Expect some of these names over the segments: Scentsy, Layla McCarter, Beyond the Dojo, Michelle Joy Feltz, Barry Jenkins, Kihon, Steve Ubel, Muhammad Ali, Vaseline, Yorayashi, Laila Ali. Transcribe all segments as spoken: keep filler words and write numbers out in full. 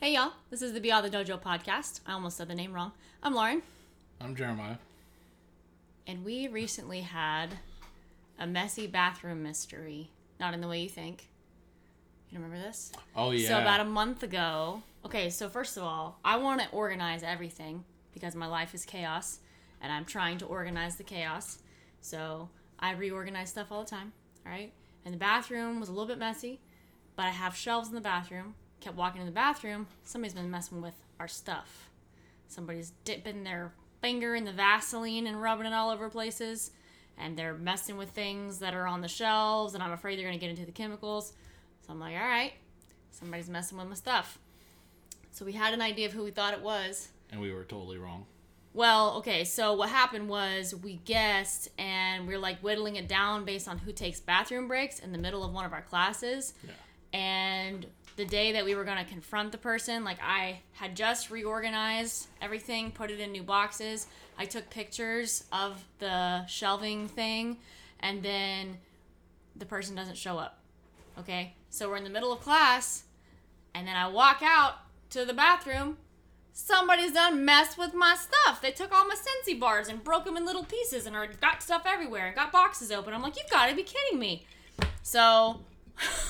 Hey y'all, this is the Beyond the Dojo podcast. I almost said the name wrong. I'm Lauren. I'm Jeremiah. And we recently had a messy bathroom mystery. Not in the way you think. You remember this? Oh yeah. So about a month ago, okay, so first of all, I want to organize everything because my life is chaos and I'm trying to organize the chaos. So I reorganize stuff all the time, all right? And the bathroom was a little bit messy, but I have shelves in the bathroom. Kept walking in the bathroom, somebody's been messing with our stuff. Somebody's dipping their finger in the Vaseline and rubbing it all over places, and they're messing with things that are on the shelves, and I'm afraid they're going to get into the chemicals. So I'm like, all right, somebody's messing with my stuff. So we had an idea of who we thought it was. And we were totally wrong. Well, okay, so what happened was we guessed, and we were like whittling it down based on who takes bathroom breaks in the middle of one of our classes. Yeah. And the day that we were going to confront the person, like I had just reorganized everything, put it in new boxes. I took pictures of the shelving thing, and then the person doesn't show up. Okay? So we're in the middle of class, and then I walk out to the bathroom. Somebody's done messed with my stuff. They took all my Scentsy bars and broke them in little pieces and got stuff everywhere and got boxes open. I'm like, you've got to be kidding me. So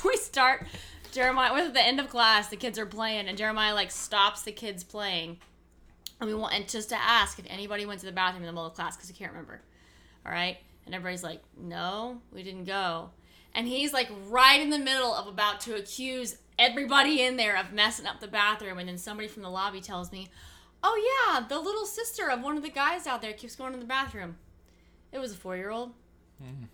we start, Jeremiah, we're at the end of class, the kids are playing, and Jeremiah, like, stops the kids playing, and we want, and just to ask if anybody went to the bathroom in the middle of class, because we can't remember, all right? And everybody's like, no, we didn't go, and he's, like, right in the middle of about to accuse everybody in there of messing up the bathroom, and then somebody from the lobby tells me, oh, yeah, the little sister of one of the guys out there keeps going to the bathroom. It was a four-year-old mm.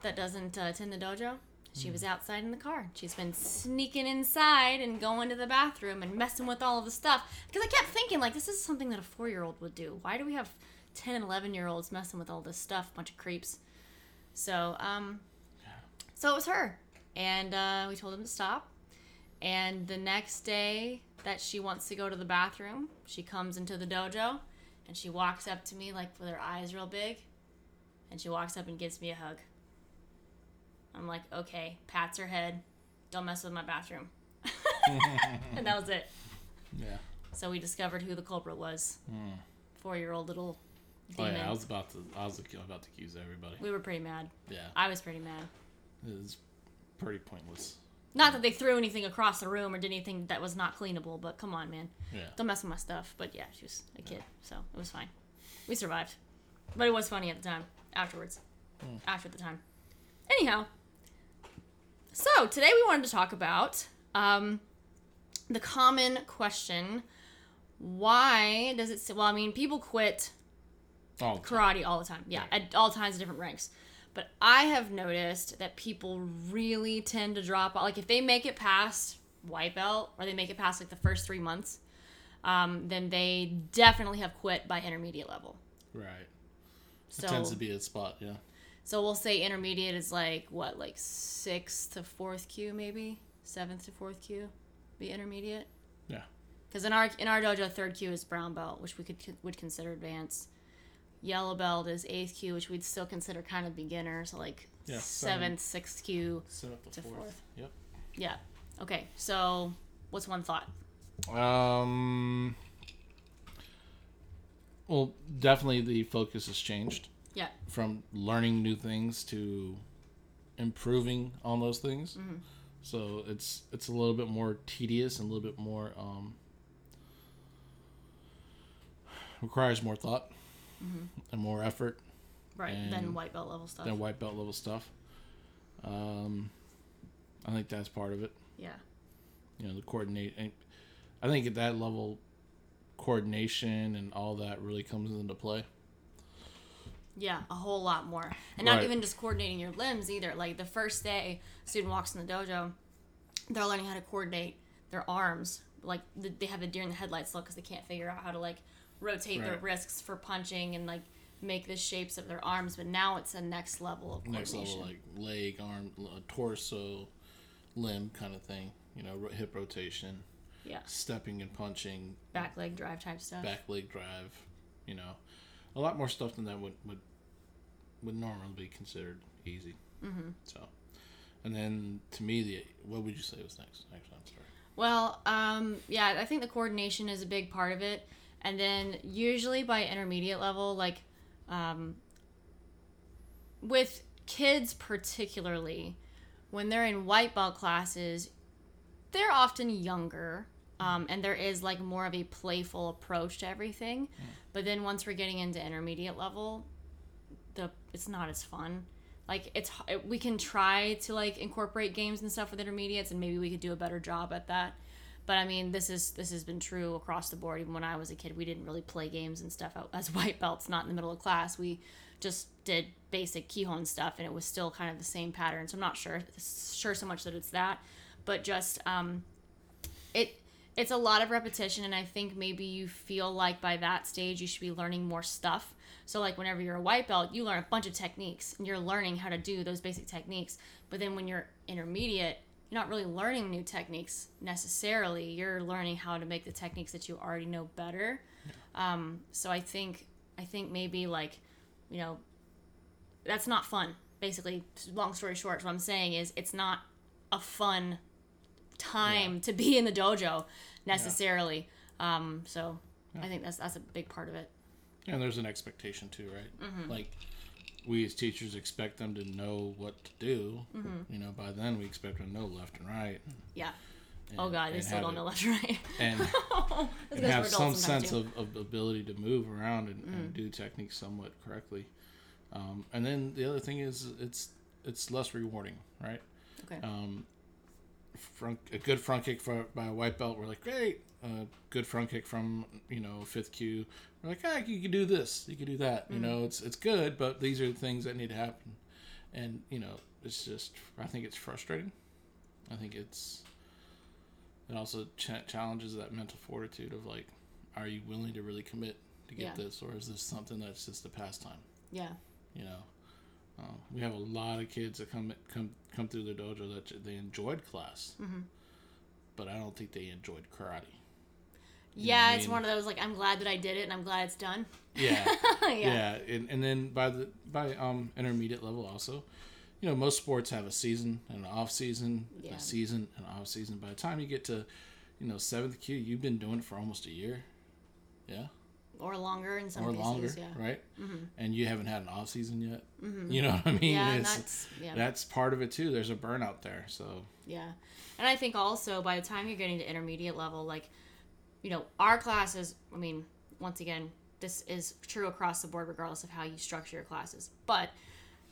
that doesn't uh, attend the dojo. She was outside in the car. She's been sneaking inside and going to the bathroom and messing with all of the stuff. Because I kept thinking, like, this is something that a four-year-old would do. Why do we have ten and eleven-year-olds messing with all this stuff? Bunch of creeps. So, um, so it was her. And uh, we told him to stop. And the next day that she wants to go to the bathroom, she comes into the dojo, and she walks up to me, like, with her eyes real big. And she walks up and gives me a hug. I'm like, okay, pats her head, don't mess with my bathroom. And that was it. Yeah. So we discovered who the culprit was. Mm. Four-year-old little demon. Oh, yeah, I was about to, I was about to accuse everybody. We were pretty mad. Yeah. I was pretty mad. It was pretty pointless. Not that they threw anything across the room or did anything that was not cleanable, but come on, man. Yeah. Don't mess with my stuff. But yeah, she was a kid, yeah. So it was fine. We survived. But it was funny at the time, afterwards, mm. after the time. Anyhow. So, today we wanted to talk about um, the common question, why does it... Well, I mean, people quit all karate time. all the time. Yeah, at all times of different ranks. But I have noticed that people really tend to drop out. Like, if they make it past white belt, or they make it past, like, the first three months, um, then they definitely have quit by intermediate level. Right. So, it tends to be a spot, yeah. So we'll say intermediate is like, what, like sixth to fourth Q maybe? seventh to fourth Q be intermediate? Yeah. Because in our in our dojo, third Q is brown belt, which we could would consider advanced. Yellow belt is eighth Q, which we'd still consider kind of beginner, so like yeah, seventh, sixth Q to fourth. fourth. Yep. Yeah. Okay, so what's one thought? Um. Well, definitely the focus has changed. Yeah. From learning new things to improving on those things. Mm-hmm. So it's it's a little bit more tedious and a little bit more, um, requires more thought mm-hmm. and more effort. Right, than white belt level stuff. Than white belt level stuff. Um, I think that's part of it. Yeah. You know, the coordinate. I think at that level, coordination and all that really comes into play. Yeah, a whole lot more. And not right. even just coordinating your limbs either. Like, the first day a student walks in the dojo, they're learning how to coordinate their arms. Like, they have the deer in the headlights look because they can't figure out how to, like, rotate right. their wrists for punching and, like, make the shapes of their arms. But now it's a next level of coordination. Next level, like, leg, arm, torso, limb kind of thing. You know, hip rotation. Yeah. Stepping and punching. Back leg drive type stuff. Back leg drive, you know. A lot more stuff than that would would, would normally be considered easy. Mm-hmm. So, and then to me, the what would you say was next? Actually, I'm sorry. Well, um, yeah, I think the coordination is a big part of it. And then usually by intermediate level, like um, with kids particularly, when they're in white belt classes, they're often younger, um, and there is like more of a playful approach to everything. Yeah. But then once we're getting into intermediate level, the it's not as fun. Like it's it, we can try to like incorporate games and stuff with intermediates, and maybe we could do a better job at that. But I mean, this is this has been true across the board. Even when I was a kid, we didn't really play games and stuff as white belts, not in the middle of class. We just did basic Kihon stuff, and it was still kind of the same pattern. So I'm not sure sure so much that it's that, but just um, it it's a lot of repetition, and I think maybe you feel like by that stage you should be learning more stuff. So like whenever you're a white belt, you learn a bunch of techniques, and you're learning how to do those basic techniques. But then when you're intermediate, you're not really learning new techniques necessarily. You're learning how to make the techniques that you already know better. Yeah. Um, so I think I think maybe like, you know, that's not fun. Basically, long story short, what I'm saying is it's not a fun time yeah. to be in the dojo necessarily. Yeah. Um, so yeah. I think that's that's a big part of it. And there's an expectation too, right? Mm-hmm. Like we as teachers expect them to know what to do. Mm-hmm. You know, by then we expect them to know left and right. Yeah. And, oh God, they still don't know left and right. And, and have some sense of, of ability to move around and, mm. and do techniques somewhat correctly. Um, and then the other thing is it's it's less rewarding, right? Okay. Um, front, a good front kick for, by a white belt, we're like, great. A good front kick from, you know, fifth Q. We're like, ah, you can do this, you can do that. Mm-hmm. You know, it's it's good, but these are the things that need to happen. And, you know, it's just, I think it's frustrating. I think it's, it also ch- challenges that mental fortitude of like, are you willing to really commit to get yeah. this? Or is this something that's just a pastime? Yeah. You know, um, we have a lot of kids that come come come through the dojo that they enjoyed class. Mm-hmm. But I don't think they enjoyed karate. You yeah, it's I mean? One of those like I'm glad that I did it and I'm glad it's done. Yeah, yeah, yeah. And, and then by the by um, intermediate level also, you know, most sports have a season and an off season, yeah. a season and off season. By the time you get to, you know, seventh Q, you've been doing it for almost a year, yeah, or longer in some or cases, longer, yeah. right? Mm-hmm. And you haven't had an off season yet. Mm-hmm. You know what I mean? Yeah, it's, that's yeah. that's part of it too. There's a burnout there, so yeah. And I think also by the time you're getting to intermediate level, like. You know, our classes, I mean, once again, this is true across the board regardless of how you structure your classes. But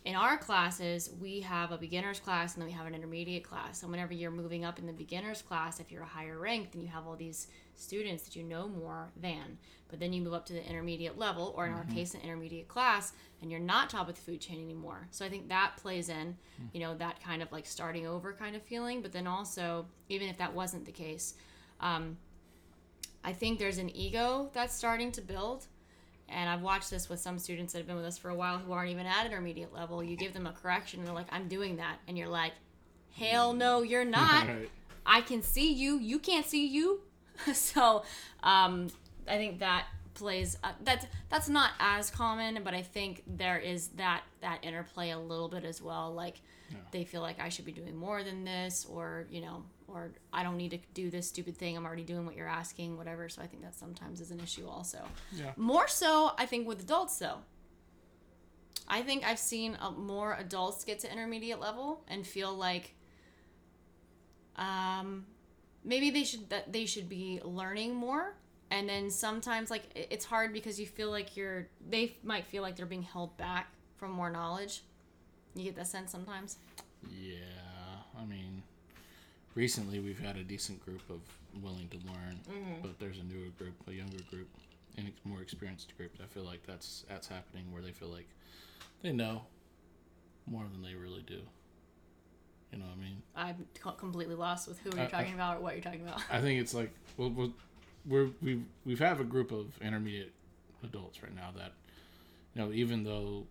in our classes, we have a beginner's class and then we have an intermediate class. And whenever you're moving up in the beginner's class, if you're a higher rank, then you have all these students that you know more than. But then you move up to the intermediate level, or in mm-hmm. our case, an intermediate class, and you're not top of the food chain anymore. So I think that plays in, you know, that kind of like starting over kind of feeling. But then also, even if that wasn't the case, um, I think there's an ego that's starting to build, and I've watched this with some students that have been with us for a while who aren't even at intermediate level. You give them a correction, and they're like, I'm doing that, and you're like, hell no, you're not. Right. I can see you. You can't see you. so um, I think that plays uh, – that's, that's not as common, but I think there is that, that interplay a little bit as well. Like no. they feel like I should be doing more than this, or, you know – or I don't need to do this stupid thing. I'm already doing what you're asking, whatever. So I think that sometimes is an issue also. Yeah. More so, I think, with adults, though. I think I've seen a, more adults get to intermediate level and feel like um, maybe they should that they should be learning more. And then sometimes, like, it's hard because you feel like you're... They might feel like they're being held back from more knowledge. You get that sense sometimes? Yeah, I mean... Recently, we've had a decent group of willing to learn, mm-hmm. but there's a newer group, a younger group, and a more experienced group. I feel like that's that's happening where they feel like they know more than they really do. You know what I mean? I'm completely lost with who you're talking I, about or what you're talking about. I think it's like, well, we're, we're, we've, we have a group of intermediate adults right now that, you know, even though,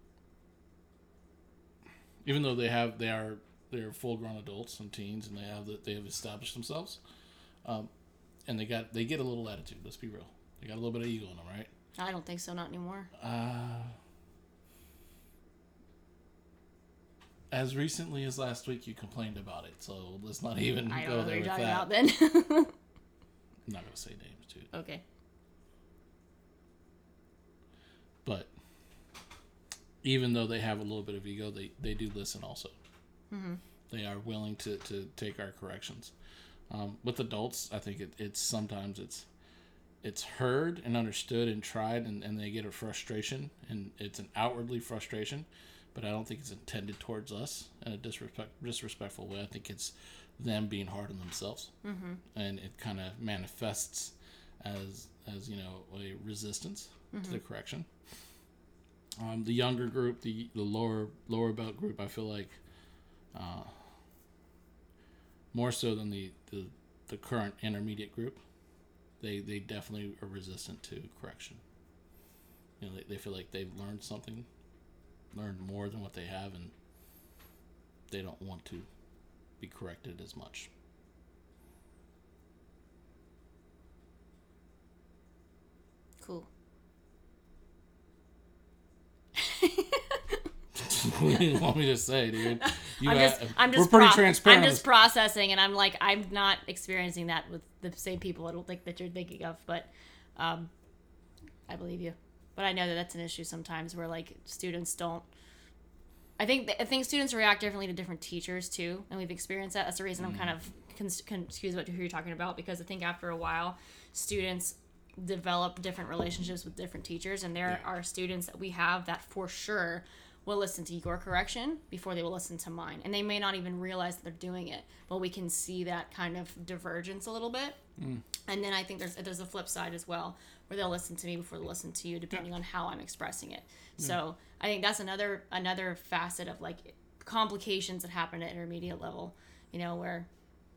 even though they have, they are... They're full-grown adults and teens, and they have the, they have established themselves, um, and they got they get a little attitude. Let's be real; they got a little bit of ego in them, right? I don't think so, not anymore. Uh, As recently as last week, you complained about it, so let's not even I go there with that. I don't know what you're talking about then. I'm not going to say names, dude. Okay. But even though they have a little bit of ego, they, they do listen also. Mm-hmm. They are willing to, to take our corrections. Um, with adults, I think it, it's sometimes it's it's heard and understood and tried, and, and they get a frustration, and it's an outwardly frustration, but I don't think it's intended towards us in a disrespect, disrespectful way. I think it's them being hard on themselves, mm-hmm. and it kind of manifests as, as you know, a resistance mm-hmm. to the correction. Um, the younger group, the, the lower lower belt group, I feel like uh, more so than the, the, the current intermediate group, they they definitely are resistant to correction. You know, they, they feel like they've learned something, learned more than what they have, and they don't want to be corrected as much. Cool. What do you want me to say, dude? You I'm just, have, I'm just we're pretty proce- transparent. I'm just processing, and I'm like, I'm not experiencing that with the same people. I don't think that you're thinking of, but um, I believe you. But I know that that's an issue sometimes, where like students don't. I think I think students react differently to different teachers too, and we've experienced that. That's the reason mm. I'm kind of cons- confused about who you're talking about, because I think after a while, students develop different relationships with different teachers, and there yeah. are students that we have that for sure will listen to your correction before they will listen to mine, and they may not even realize that they're doing it, but we can see that kind of divergence a little bit. Mm. And then I think there's there's a flip side as well, where they'll listen to me before they listen to you, depending yeah. on how I'm expressing it. Yeah. So I think that's another another facet of like complications that happen at intermediate level, you know, where,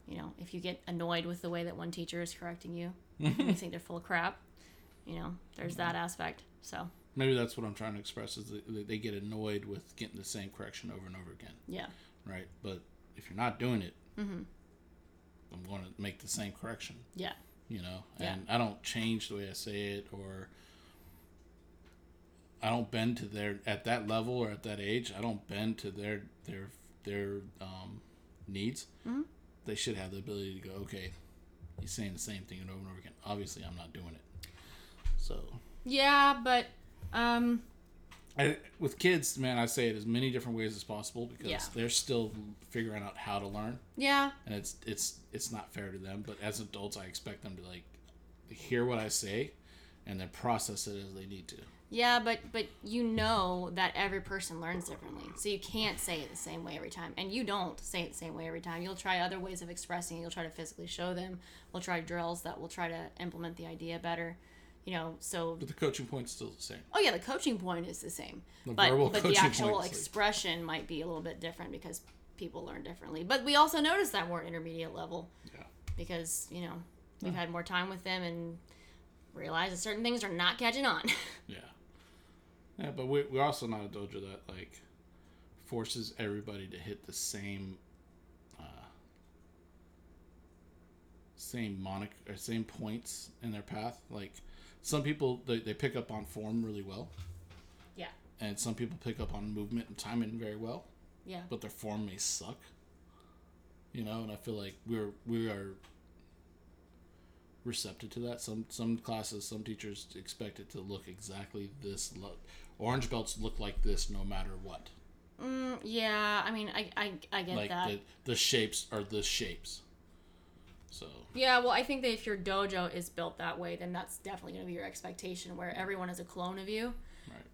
you know, if you get annoyed with the way that one teacher is correcting you, you think they're full of crap, you know, there's that aspect. So maybe that's what I'm trying to express, is that they get annoyed with getting the same correction over and over again. Yeah. Right. But if you're not doing it, mm-hmm. I'm going to make the same correction. Yeah. You know, and yeah. I don't change the way I say it, or I don't bend to their, at that level or at that age, I don't bend to their, their, their um, needs. Mm-hmm. They should have the ability to go, okay, he's saying the same thing over and over again. Obviously, I'm not doing it. So. Yeah, but. Um, I, with kids, man, I say it as many different ways as possible, because yeah. they're still figuring out how to learn. Yeah. And it's it's it's not fair to them. But as adults, I expect them to like hear what I say and then process it as they need to. Yeah, but but you know that every person learns differently, so you can't say it the same way every time, and you don't say it the same way every time. You'll try other ways of expressing it. You'll try to physically show them. We'll try drills that will try to implement the idea better. You know, so. But the coaching point's still the same. Oh yeah, the coaching point is the same. The but, verbal but coaching the actual point's expression like... might be a little bit different, because people learn differently. But we also notice that we're at intermediate level. Yeah. Because, you know, we've yeah. had more time with them and realize that certain things are not catching on. Yeah. Yeah, but we, we're also not a dojo that like forces everybody to hit the same uh, same monic or same points in their path. Like. Some people, they, they pick up on form really well. Yeah. And some people pick up on movement and timing very well. Yeah. But their form may suck. You know, and I feel like we're we are receptive to that. Some some classes, some teachers expect it to look exactly this. Lo- Orange belts look like this no matter what. Mm, yeah, I mean, I, I, I get like that. Like, the, the shapes are the shapes. So. Yeah, well, I think that if your dojo is built that way, then that's definitely going to be your expectation, where everyone is a clone of you. Right.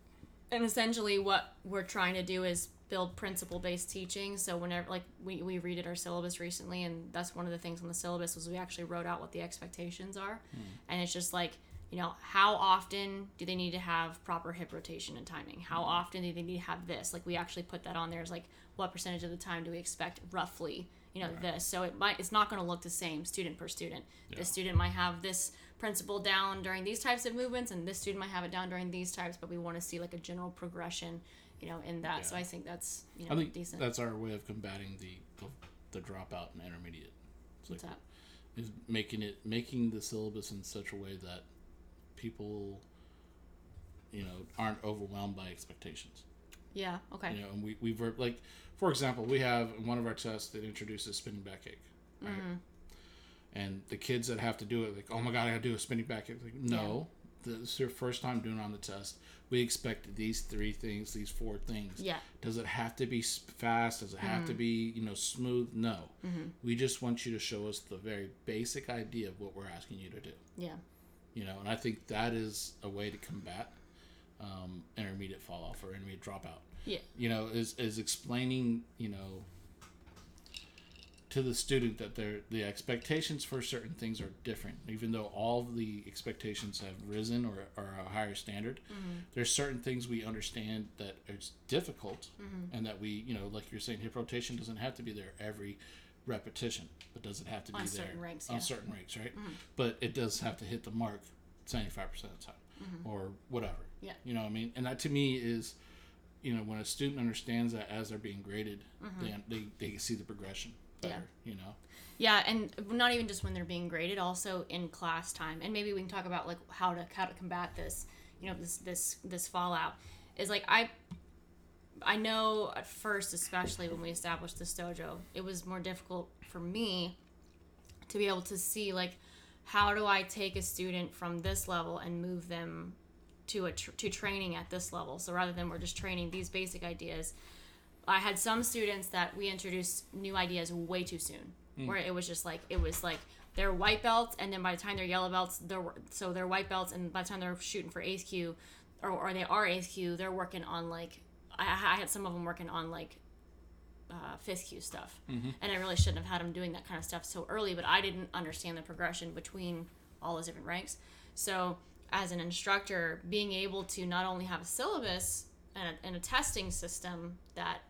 And essentially what we're trying to do is build principle-based teaching. So whenever, like, we, we redid our syllabus recently, and that's one of the things on the syllabus was we actually wrote out what the expectations are. Mm. And it's just like, you know, how often do they need to have proper hip rotation and timing? How often do they need to have this? Like, we actually put that on there as, like, what percentage of the time do we expect roughly? You know, right. this. So it might, it's not going to look the same student per student. Yeah. This student might have this principle down during these types of movements, and this student might have it down during these types, but we want to see like a general progression, you know, in that. Yeah. So I think that's, you know, I think decent. That's our way of combating the the dropout in intermediate. It's like, What's that? Is making it, making the syllabus in such a way that people, you know, aren't overwhelmed by expectations. Yeah, okay. You know, and we, we verb, like, for example, we have in one of our tests that introduces spinning back kick. Right? Mm-hmm. And the kids that have to do it, like, oh my God, I gotta do a spinning back kick. Like, no, yeah. This is your first time doing it on the test. We expect these three things, these four things. Yeah. Does it have to be fast? Does it have mm-hmm. to be, you know, smooth? No. Mm-hmm. We just want you to show us the very basic idea of what we're asking you to do. Yeah. You know, and I think that is a way to combat um, intermediate fall off or intermediate dropout. Yeah. You know, is is explaining, you know, to the student that their the expectations for certain things are different. Even though all of the expectations have risen or are a higher standard, mm-hmm. there's certain things we understand that it's difficult mm-hmm. and that we, you know, like you're saying, hip rotation doesn't have to be there every repetition, but doesn't have to be on there certain ranks, yeah. on certain ranks, right? Mm-hmm. But it does have to hit the mark seventy-five percent of the time mm-hmm. or whatever. Yeah. You know what I mean? And that to me is, you know, when a student understands that as they're being graded, mm-hmm. they, they they see the progression better, yeah. you know? Yeah, and not even just when they're being graded, also in class time. And maybe we can talk about like how to how to combat this, you know, this this this fallout. Is like I I know at first, especially when we established this dojo, it was more difficult for me to be able to see like how do I take a student from this level and move them to a tr- to training at this level. So rather than we're just training these basic ideas, I had some students that we introduced new ideas way too soon, mm. where it was just like it was like they're white belts, and then by the time they're yellow belts, they're so they're white belts, and by the time they're shooting for Ace Q, or, or they are Ace Q, they're working on like I, I had some of them working on like uh, fist Q stuff, mm-hmm. and I really shouldn't have had them doing that kind of stuff so early. But I didn't understand the progression between all those different ranks, so. As an instructor, being able to not only have a syllabus and a, and a testing system that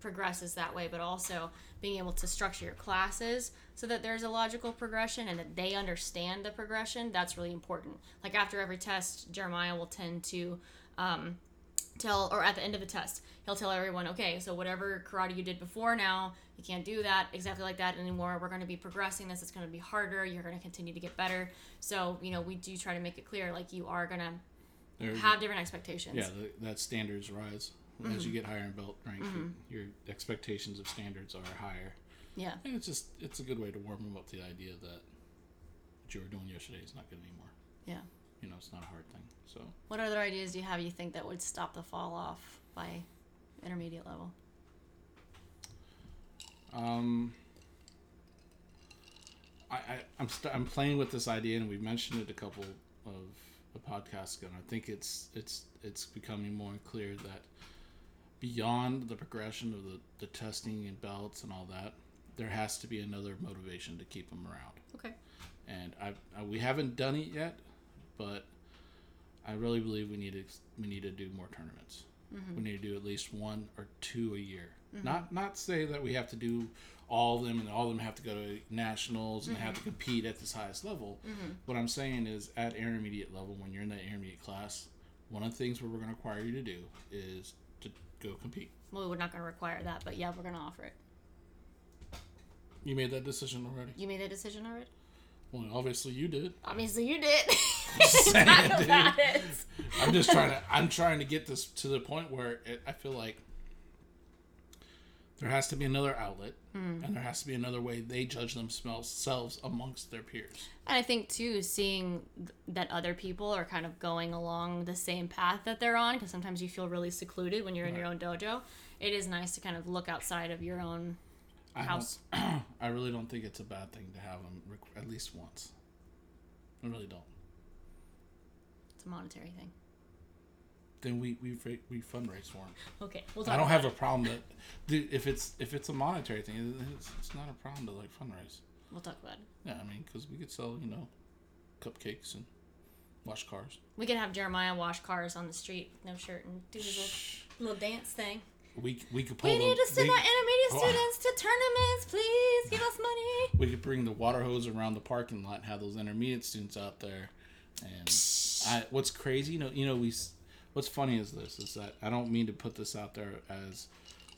progresses that way, but also being able to structure your classes so that there's a logical progression and that they understand the progression, that's really important. Like after every test, Jeremiah will tend to um, tell, or at the end of the test, he'll tell everyone, okay, so whatever karate you did before now, you can't do that exactly like that anymore. We're going to be progressing this. It's going to be harder. You're going to continue to get better. So, you know, we do try to make it clear, like, you are going to have different expectations. Yeah, the, that standards rise. Mm-hmm. As you get higher in belt rank, mm-hmm. your, your expectations of standards are higher. Yeah. And it's just, it's a good way to warm them up to the idea that what you were doing yesterday is not good anymore. Yeah. You know, it's not a hard thing. So. What other ideas do you have you think that would stop the fall off by intermediate level? Um, I, I I'm st- I'm playing with this idea, and we've mentioned it a couple of the podcasts ago. And I think it's it's it's becoming more clear that beyond the progression of the, the testing and belts and all that, there has to be another motivation to keep them around. Okay. And I, I we haven't done it yet, but I really believe we need to we need to do more tournaments. Mm-hmm. We need to do at least one or two a year. Mm-hmm. Not not say that we have to do all of them and all of them have to go to nationals and mm-hmm. they have to compete at this highest level. Mm-hmm. What I'm saying is at intermediate level, when you're in that intermediate class, one of the things we're going to require you to do is to go compete. Well, we're not going to require that, but yeah, we're going to offer it. You made that decision already? You made that decision already? Well, obviously you did. Obviously you did. Saying, I know about it. I'm just trying to. I'm trying to get this to the point where it, I feel like there has to be another outlet, mm. and there has to be another way they judge themselves amongst their peers. And I think too, seeing that other people are kind of going along the same path that they're on, because sometimes you feel really secluded when you're in right. your own dojo. It is nice to kind of look outside of your own I house. I really don't think it's a bad thing to have them rec- at least once. I really don't. Monetary thing. Then we we we fundraise for them. Okay, we'll talk I don't have it. a problem that, dude, if it's if it's a monetary thing, it's, it's not a problem to like fundraise. We'll talk about it. Yeah, I mean, because we could sell, you know, cupcakes and wash cars. We could have Jeremiah wash cars on the street with no shirt and do his little, little dance thing. We we could pull. We the, need to send we, our intermediate oh, students to tournaments. Please give us money. We could bring the water hose around the parking lot and have those intermediate students out there. And I, what's crazy, you know, you know, we, what's funny is this, is that I don't mean to put this out there as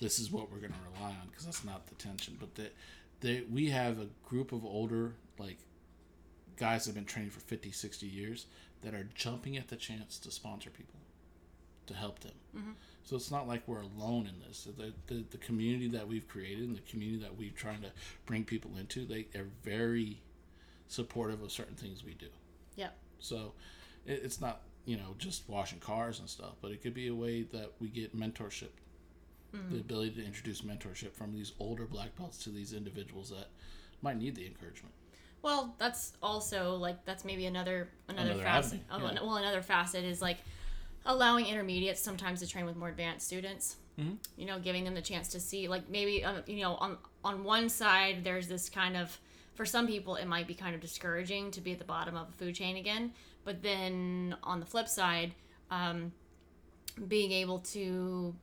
this is what we're going to rely on, because that's not the tension, but that they, we have a group of older, like, guys that have been training for fifty, sixty years that are jumping at the chance to sponsor people. to help them. Mm-hmm. So it's not like we're alone in this. The, the the community that we've created and the community that we're trying to bring people into, they, they're very supportive of certain things we do. Yeah. So it, it's not, you know, just washing cars and stuff, but it could be a way that we get mentorship. Mm-hmm. The ability to introduce mentorship from these older black belts to these individuals that might need the encouragement. Well, that's also, like, that's maybe another another, another facet. Oh, yeah. Well, another facet is, like, allowing intermediates sometimes to train with more advanced students. Mm-hmm. You know, giving them the chance to see, like, maybe, uh, you know, on on one side, there's this kind of, for some people, it might be kind of discouraging to be at the bottom of a food chain again. But then, on the flip side, um, being able to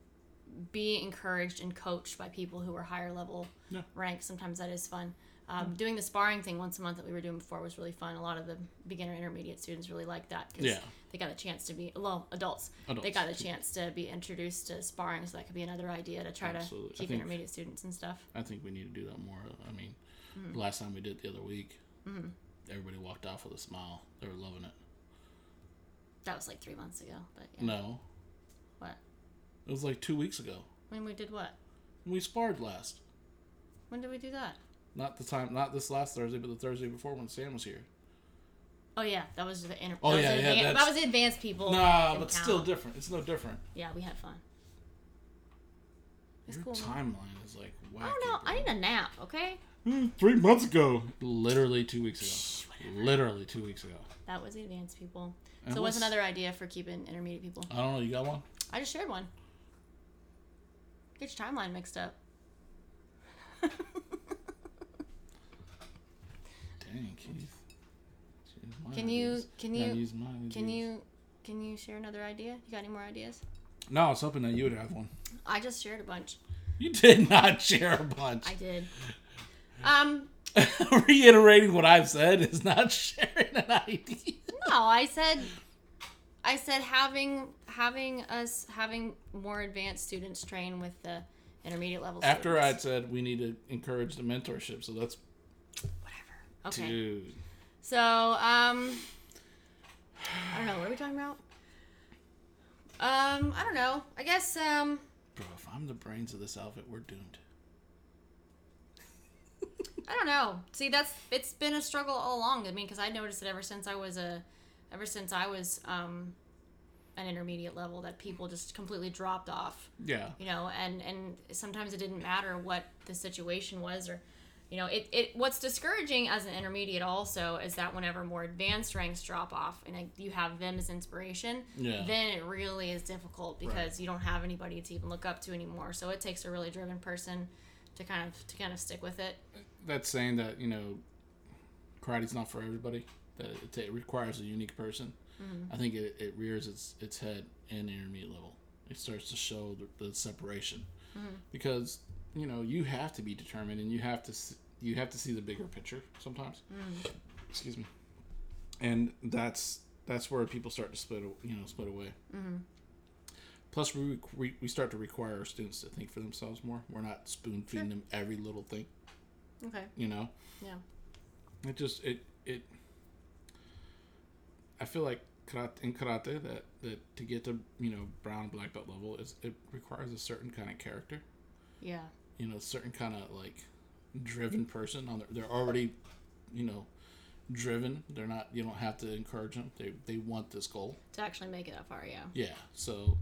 be encouraged and coached by people who are higher level yeah. ranked, sometimes that is fun. Um, doing the sparring thing once a month that we were doing before was really fun. A lot of the beginner intermediate students really liked that because yeah. they got a chance to be, well, adults, adults. They got a chance to be introduced to sparring, so that could be another idea to try Absolutely. to keep think, intermediate students and stuff. I think we need to do that more. I mean, mm-hmm. the last time we did it the other week, mm-hmm. everybody walked off with a smile. They were loving it. That was like three months ago. But yeah. No. What? It was like two weeks ago. When we did what? When we sparred last. When did we do that? Not the time, not this last Thursday, but the Thursday before when Sam was here. Oh yeah, that was the inter- Oh yeah, yeah, advanced, that was the advanced people. Nah, but count. Still different. It's no different. Yeah, we had fun. It's Your cool, timeline is like wacky. I don't know. Bro. I need a nap. Okay. Mm, three months ago. Literally two weeks ago. Shh, Literally two weeks ago. That was the advanced people. And so what's another idea for keeping intermediate people? I don't know. You got one? I just shared one. Get your timeline mixed up. Dang, Keith. Can you can you can you can you share another idea? You got any more ideas? No, I was hoping that you would have one. I just shared a bunch. You did not share a bunch. I did. Um, reiterating what I've said is not sharing an idea. No, I said, I said having having us having more advanced students train with the intermediate level students. After I'd said we need to encourage the mentorship, so that's. Okay. Dude. So, um, I don't know. What are we talking about? Um, I don't know. I guess, um. Bro, if I'm the brains of this outfit, we're doomed. I don't know. See, that's, it's been a struggle all along. I mean, because I noticed it ever since I was a, ever since I was, um, an intermediate level that people just completely dropped off. Yeah. You know, and, and sometimes it didn't matter what the situation was or. You know, it, it. What's discouraging as an intermediate also is that whenever more advanced ranks drop off and like, you have them as inspiration, yeah. then it really is difficult because right. you don't have anybody to even look up to anymore. So it takes a really driven person to kind of to kind of stick with it. That's saying that, you know, karate's not for everybody. That it, it requires a unique person. Mm-hmm. I think it, it rears its its head in the intermediate level. It starts to show the, the separation mm-hmm. because you know you have to be determined and you have to. You have to see the bigger picture sometimes. Mm. Excuse me. And that's that's where people start to split, you know, split away. Mm-hmm. Plus, we, we we start to require our students to think for themselves more. We're not spoon feeding sure. them every little thing. Okay. You know. Yeah. It just it it. I feel like karate, in karate that that to get to you know brown black belt level is it requires a certain kind of character. Yeah. You know, a certain kind of like. driven person on their, they're already you know driven they're not you don't have to encourage them they they want this goal to actually make it that far yeah yeah so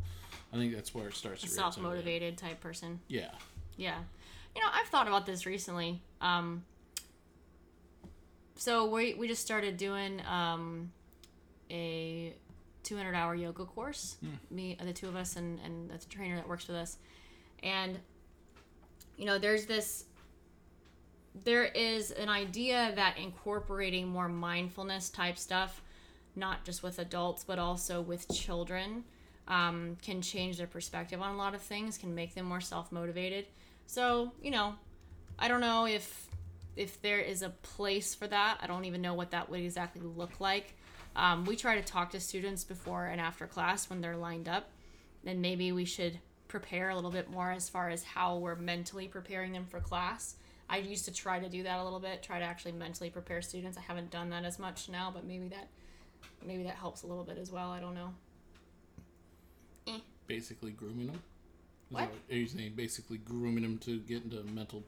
I think that's where it starts a to self-motivated type person yeah yeah you know I've thought about this recently um so we we just started doing um a two hundred hour yoga course mm. me the two of us and and the trainer that works with us and you know there's this there is an idea that incorporating more mindfulness type stuff, not just with adults, but also with children, um, can change their perspective on a lot of things, can make them more self-motivated. So, you know, I don't know if if there is a place for that. I don't even know what that would exactly look like. Um, we try to talk to students before and after class when they're lined up, and maybe we should prepare a little bit more as far as how we're mentally preparing them for class. I used to try to do that a little bit, try to actually mentally prepare students. I haven't done that as much now, but maybe that maybe that helps a little bit as well. I don't know. Eh. basically grooming them. What? Are you saying basically grooming them to get into a mental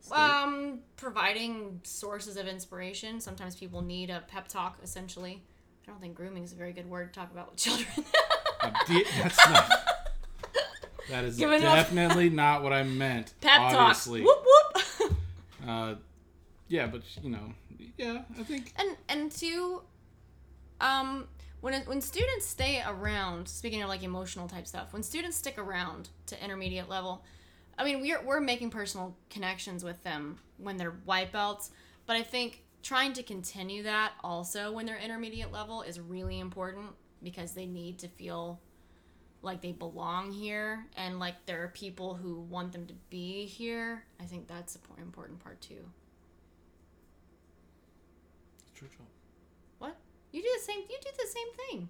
state? Um, providing sources of inspiration. Sometimes people need a pep talk, essentially. I don't think grooming is a very good word to talk about with children. de- that's not... That is Giving definitely not what I meant. Pep obviously. Talk. Whoop, whoop. uh, yeah, but, you know, yeah, I think... And, and two, um... When when students stay around, speaking of like emotional type stuff, when students stick around to intermediate level, I mean, we're we're making personal connections with them when they're white belts, but I think trying to continue that also when they're intermediate level is really important because they need to feel like they belong here and like there are people who want them to be here. I think that's an important part too. True, true. You do the same. You do the same thing.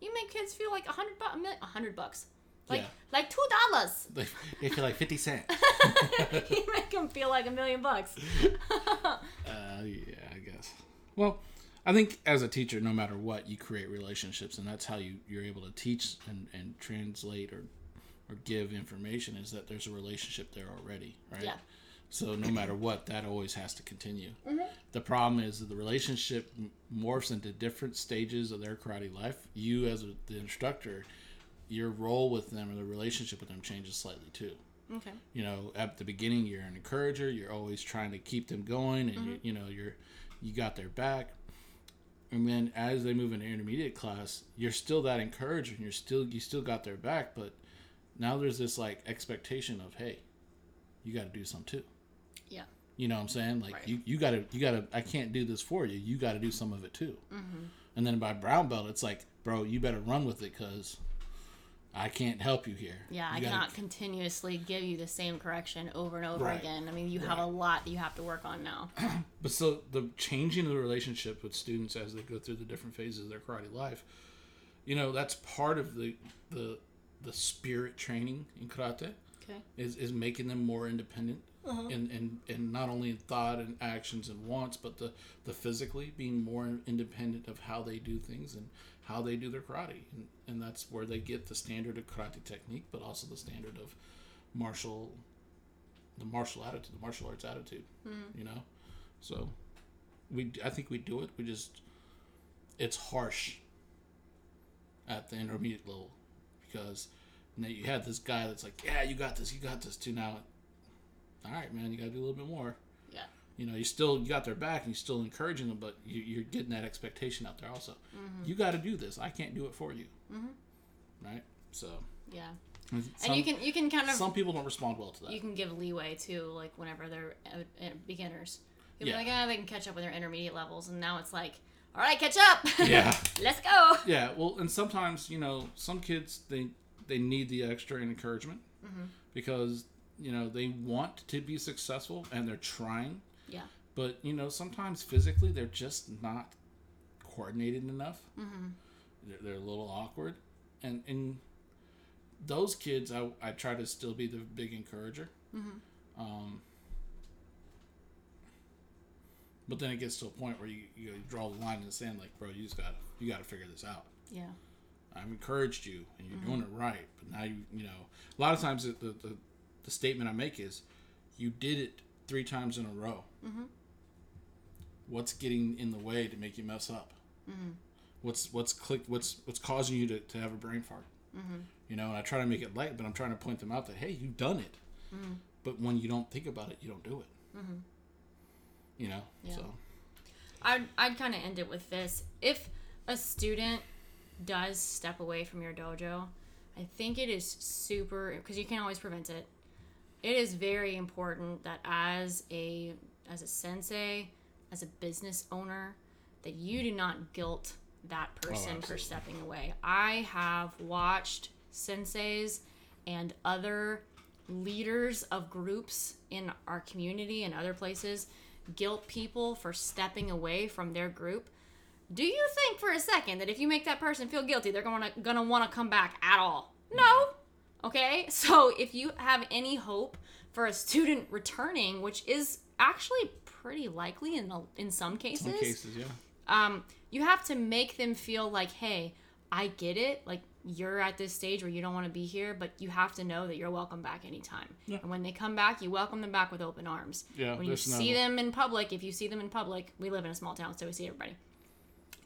You make kids feel like a hundred bucks, a hundred bucks, like yeah. like two dollars. They feel like fifty cent. You make them feel like a million bucks. uh, yeah, I guess. Well, I think as a teacher, no matter what, you create relationships, and that's how you you're able to teach and, and translate or or give information. Is that there's a relationship there already, right? Yeah. So no matter what, that always has to continue. Mm-hmm. The problem is that the relationship morphs into different stages of their karate life. You as a, the instructor, your role with them or the relationship with them changes slightly too. Okay. You know, at the beginning, you're an encourager. You're always trying to keep them going, and mm-hmm. you, you know you're you got their back. And then as they move into intermediate class, you're still that encourager, and you're still you still got their back. But now there's this like expectation of, hey, you got to do something too. Yeah. You know what I'm saying? Like right. you, you gotta, you gotta, I can't do this for you. You gotta do some of it too. Mm-hmm. And then by brown belt, it's like, bro, you better run with it because I can't help you here. Yeah. You I gotta... cannot continuously give you the same correction over and over right. again. I mean, you right. have a lot that you have to work on now. But so the changing of the relationship with students as they go through the different phases of their karate life, you know, that's part of the, the, the spirit training in karate. Okay. Is, is making them more independent. Uh-huh. And, and, and not only in thought and actions and wants, but the, the physically being more independent of how they do things and how they do their karate. And, and that's where they get the standard of karate technique, but also the standard of martial, the martial attitude, the martial arts attitude, mm. you know? So we, I think we do it. We just, it's harsh at the intermediate level because now you have this guy that's like, yeah, you got this, you got this too now. All right, man, you got to do a little bit more. Yeah. You know, you still you got their back and you're still encouraging them, but you, you're getting that expectation out there also. Mm-hmm. You got to do this. I can't do it for you. Mm-hmm. Right? So. Yeah. Some, and you can you can kind of. Some people don't respond well to that. You can give leeway to, like, whenever they're beginners. You'll yeah. be like, ah, oh, they can catch up with their intermediate levels. And now it's like, all right, catch up. Yeah. Let's go. Yeah. Well, and sometimes, you know, some kids, they, they need the extra encouragement mm-hmm. because. You know, they want to be successful and they're trying. Yeah. But, you know, sometimes physically they're just not coordinated enough. Mm-hmm. They're, they're a little awkward. And and those kids, I, I try to still be the big encourager. Mm-hmm. Um, but then it gets to a point where you, you draw the line in the sand, like, bro, you just gotta, you gotta figure this out. Yeah. I've encouraged you and you're mm-hmm. doing it right. But now you, you know, a lot of times the, the, the The statement I make is, you did it three times in a row. Mm-hmm. What's getting in the way to make you mess up? Mm-hmm. What's what's click? What's what's causing you to, to have a brain fart? Mm-hmm. You know, and I try to make it light, but I'm trying to point them out that, hey, you've done it. Mm-hmm. But when you don't think about it, you don't do it. Mm-hmm. You know, yeah. so. I'd, I'd kind of end it with this. If a student does step away from your dojo, I think it is super, because you can't always prevent it. It is very important that as a as a sensei, as a business owner, that you do not guilt that person oh, for stepping away. I have watched senseis and other leaders of groups in our community and other places guilt people for stepping away from their group. Do you think for a second that if you make that person feel guilty, they're gonna gonna want to come back at all? No. Okay, so if you have any hope for a student returning, which is actually pretty likely in in some cases, some cases, yeah. Um, you have to make them feel like, hey, I get it. Like, you're at this stage where you don't want to be here, but you have to know that you're welcome back anytime. Yeah. And when they come back, you welcome them back with open arms. Yeah, when you see no... them in public, if you see them in public, we live in a small town, so we see everybody.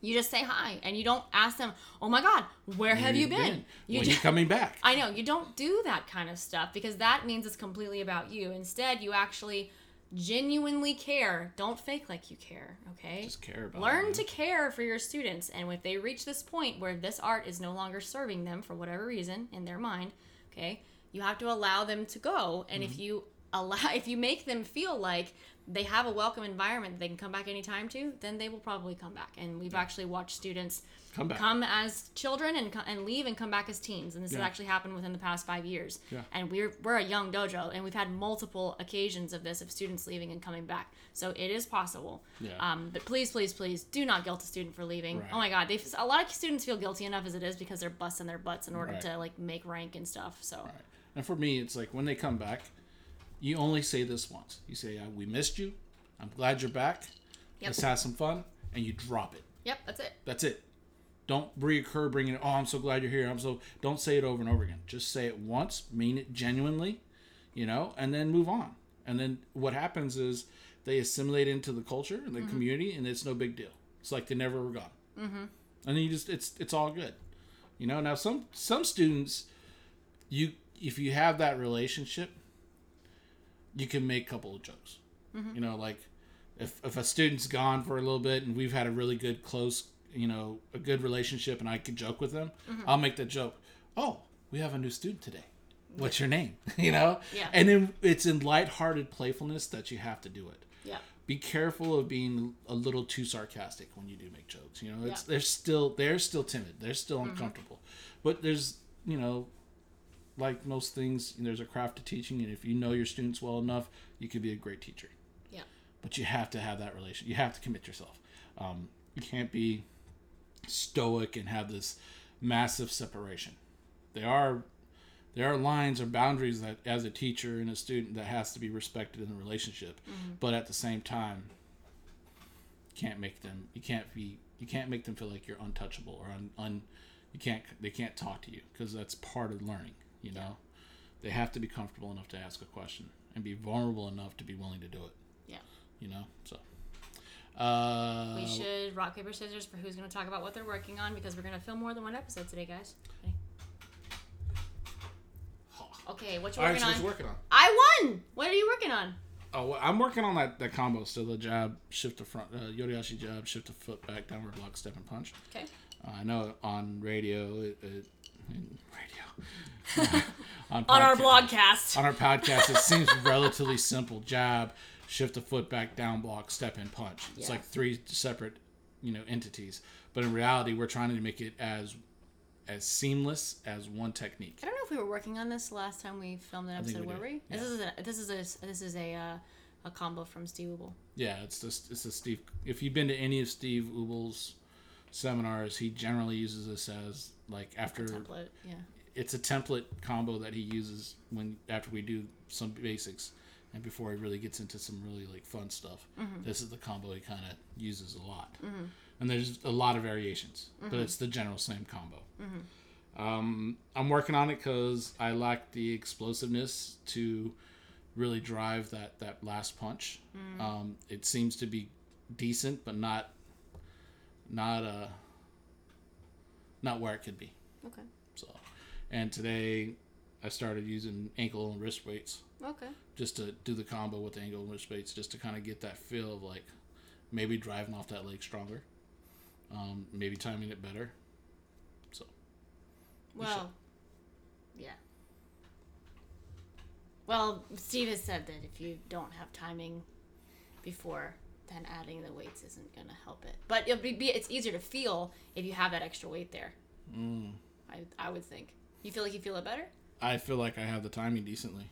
You just say hi, and you don't ask them, oh my God, where, where have you, you been? been? You when just, are you coming back? I know. You don't do that kind of stuff, because that means it's completely about you. Instead, you actually genuinely care. Don't fake like you care, okay? Just care about Learn them. to care for your students, and if they reach this point where this art is no longer serving them for whatever reason in their mind, okay, you have to allow them to go, and mm-hmm. if you allow, if you make them feel like they have a welcome environment they can come back anytime to, then they will probably come back. And we've yeah. actually watched students come, come as children and and leave and come back as teens. And this yeah. has actually happened within the past five years. Yeah. And we're we're a young dojo, and we've had multiple occasions of this, of students leaving and coming back. So it is possible. Yeah. Um, but please, please, please do not guilt a student for leaving. Right. Oh my God. They, a lot of students feel guilty enough as it is, because they're busting their butts in order right. to like make rank and stuff. So. Right. And for me, it's like when they come back, you only say this once. You say, we missed you. I'm glad you're back. Yep. Let's have some fun. And you drop it. Yep, that's it. That's it. Don't reoccur bringing it, oh, I'm so glad you're here. I'm so. Don't say it over and over again. Just say it once. Mean it genuinely, you know, and then move on. And then what happens is they assimilate into the culture and the mm-hmm. community, and it's no big deal. It's like they never were gone. Mm-hmm. And then you just, it's it's all good. You know, now some some students, you if you have that relationship, you can make a couple of jokes. Mm-hmm. You know, like if if a student's gone for a little bit and we've had a really good close, you know, a good relationship, and I could joke with them, mm-hmm. I'll make the joke, oh, we have a new student today. What's your name? You know? Yeah. And then it's in lighthearted playfulness that you have to do it. Yeah. Be careful of being a little too sarcastic when you do make jokes. You know, it's yeah. they're still they're still timid. They're still uncomfortable. Mm-hmm. But there's, you know, like most things, there's a craft to teaching, and if you know your students well enough, you could be a great teacher. Yeah. But you have to have that relation. You have to commit yourself. Um, you can't be stoic and have this massive separation. There are there are lines or boundaries that, as a teacher and a student, that has to be respected in the relationship. Mm-hmm. But at the same time, you can't make them. You can't be. You can't make them feel like you're untouchable or un. un you can't. They can't talk to you, because that's part of learning. You know, they have to be comfortable enough to ask a question and be vulnerable enough to be willing to do it. Yeah. You know, so. Uh, we should rock, paper, scissors for who's going to talk about what they're working on, because we're going to film more than one episode today, guys. Okay. Okay, what you working, right, so on? working on? I won! What are you working on? Oh, well, I'm working on that, that combo. So the jab, shift to front, uh, Yorayashi jab, shift to foot, back, downward block, step, and punch. Okay. Uh, I know on radio, it... it In radio uh, on, on our blogcast on our podcast it seems relatively simple. Jab, shift the foot back, down block, step in, punch. It's yeah. like three separate, you know, entities, but in reality we're trying to make it as as seamless as one technique. I don't know if we were working on this last time we filmed an episode. We were we yeah. this is a this is a this is a uh, a combo from Steve Ubel. Yeah, it's just it's a Steve. If you've been to any of Steve Ubel's seminars, he generally uses this as like after template, yeah. It's a template combo that he uses when after we do some basics and before he really gets into some really like fun stuff. Mm-hmm. This is the combo he kind of uses a lot, mm-hmm. and there's a lot of variations, mm-hmm. but it's the general same combo. Mm-hmm. Um, I'm working on it because I lack the explosiveness to really drive that that last punch. Mm-hmm. Um, it seems to be decent, but not. Not uh, not where it could be. Okay. So, and today I started using ankle and wrist weights. Okay. Just to do the combo with the ankle and wrist weights, just to kind of get that feel of like maybe driving off that leg stronger, um, maybe timing it better. So. Well. We yeah. Well, Steve has said that if you don't have timing before, then adding the weights isn't going to help it. But it'll be, it's easier to feel if you have that extra weight there. Mm. I I would think. You feel like you feel it better? I feel like I have the timing decently.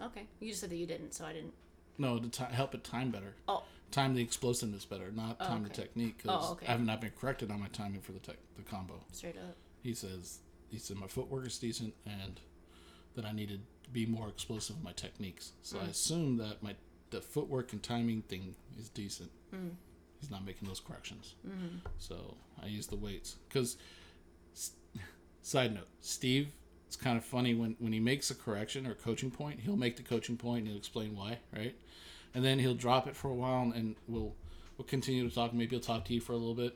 Okay. You just said that you didn't, so I didn't. No, to t- help it time better. Oh. Time the explosiveness better, not oh, time okay. the technique. Because oh, okay. I have not been corrected on my timing for the tech, the combo. Straight up. He says, he said my footwork is decent and that I needed to be more explosive in my techniques. So mm. I assumed that my the footwork and timing thing is decent. Mm. He's not making those corrections. Mm-hmm. So I use the weights because Side note, Steve, it's kind of funny when, when he makes a correction or a coaching point, he'll make the coaching point and he'll explain why, right? And then he'll drop it for a while, and, and we'll we'll continue to talk. Maybe he'll talk to you for a little bit.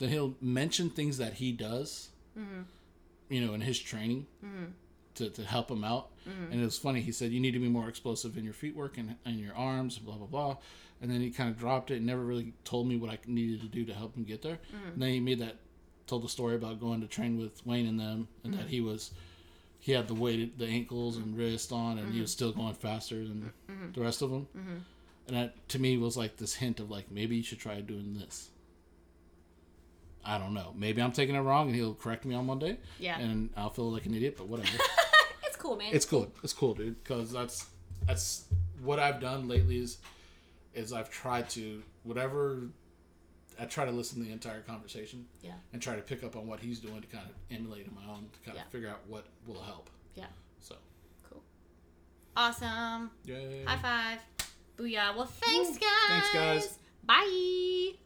Then he'll mention things that he does, mm-hmm. you know, in his training mm-hmm. to, to help him out. Mm-hmm. And it was funny. He said, you need to be more explosive in your feet work and, and your arms, blah, blah, blah. And then he kind of dropped it and never really told me what I needed to do to help him get there. Mm-hmm. And then he made that, told the story about going to train with Wayne and them, and mm-hmm. that he was, he had the weight, the ankles and wrist on, and mm-hmm. he was still going faster than mm-hmm. the rest of them. Mm-hmm. And that, to me, was like this hint of like, maybe you should try doing this. I don't know. Maybe I'm taking it wrong, and he'll correct me on Monday. Yeah. And I'll feel like an idiot, but whatever. It's cool, man. It's cool. It's cool, dude. Because that's that's what I've done lately is is I've tried to whatever I try to listen to the entire conversation. Yeah. And try to pick up on what he's doing to kind of emulate in my own to kind yeah. of figure out what will help. Yeah. So. Cool. Awesome. Yay. High five. Booyah. Well, thanks, Ooh. guys. Thanks, guys. Bye.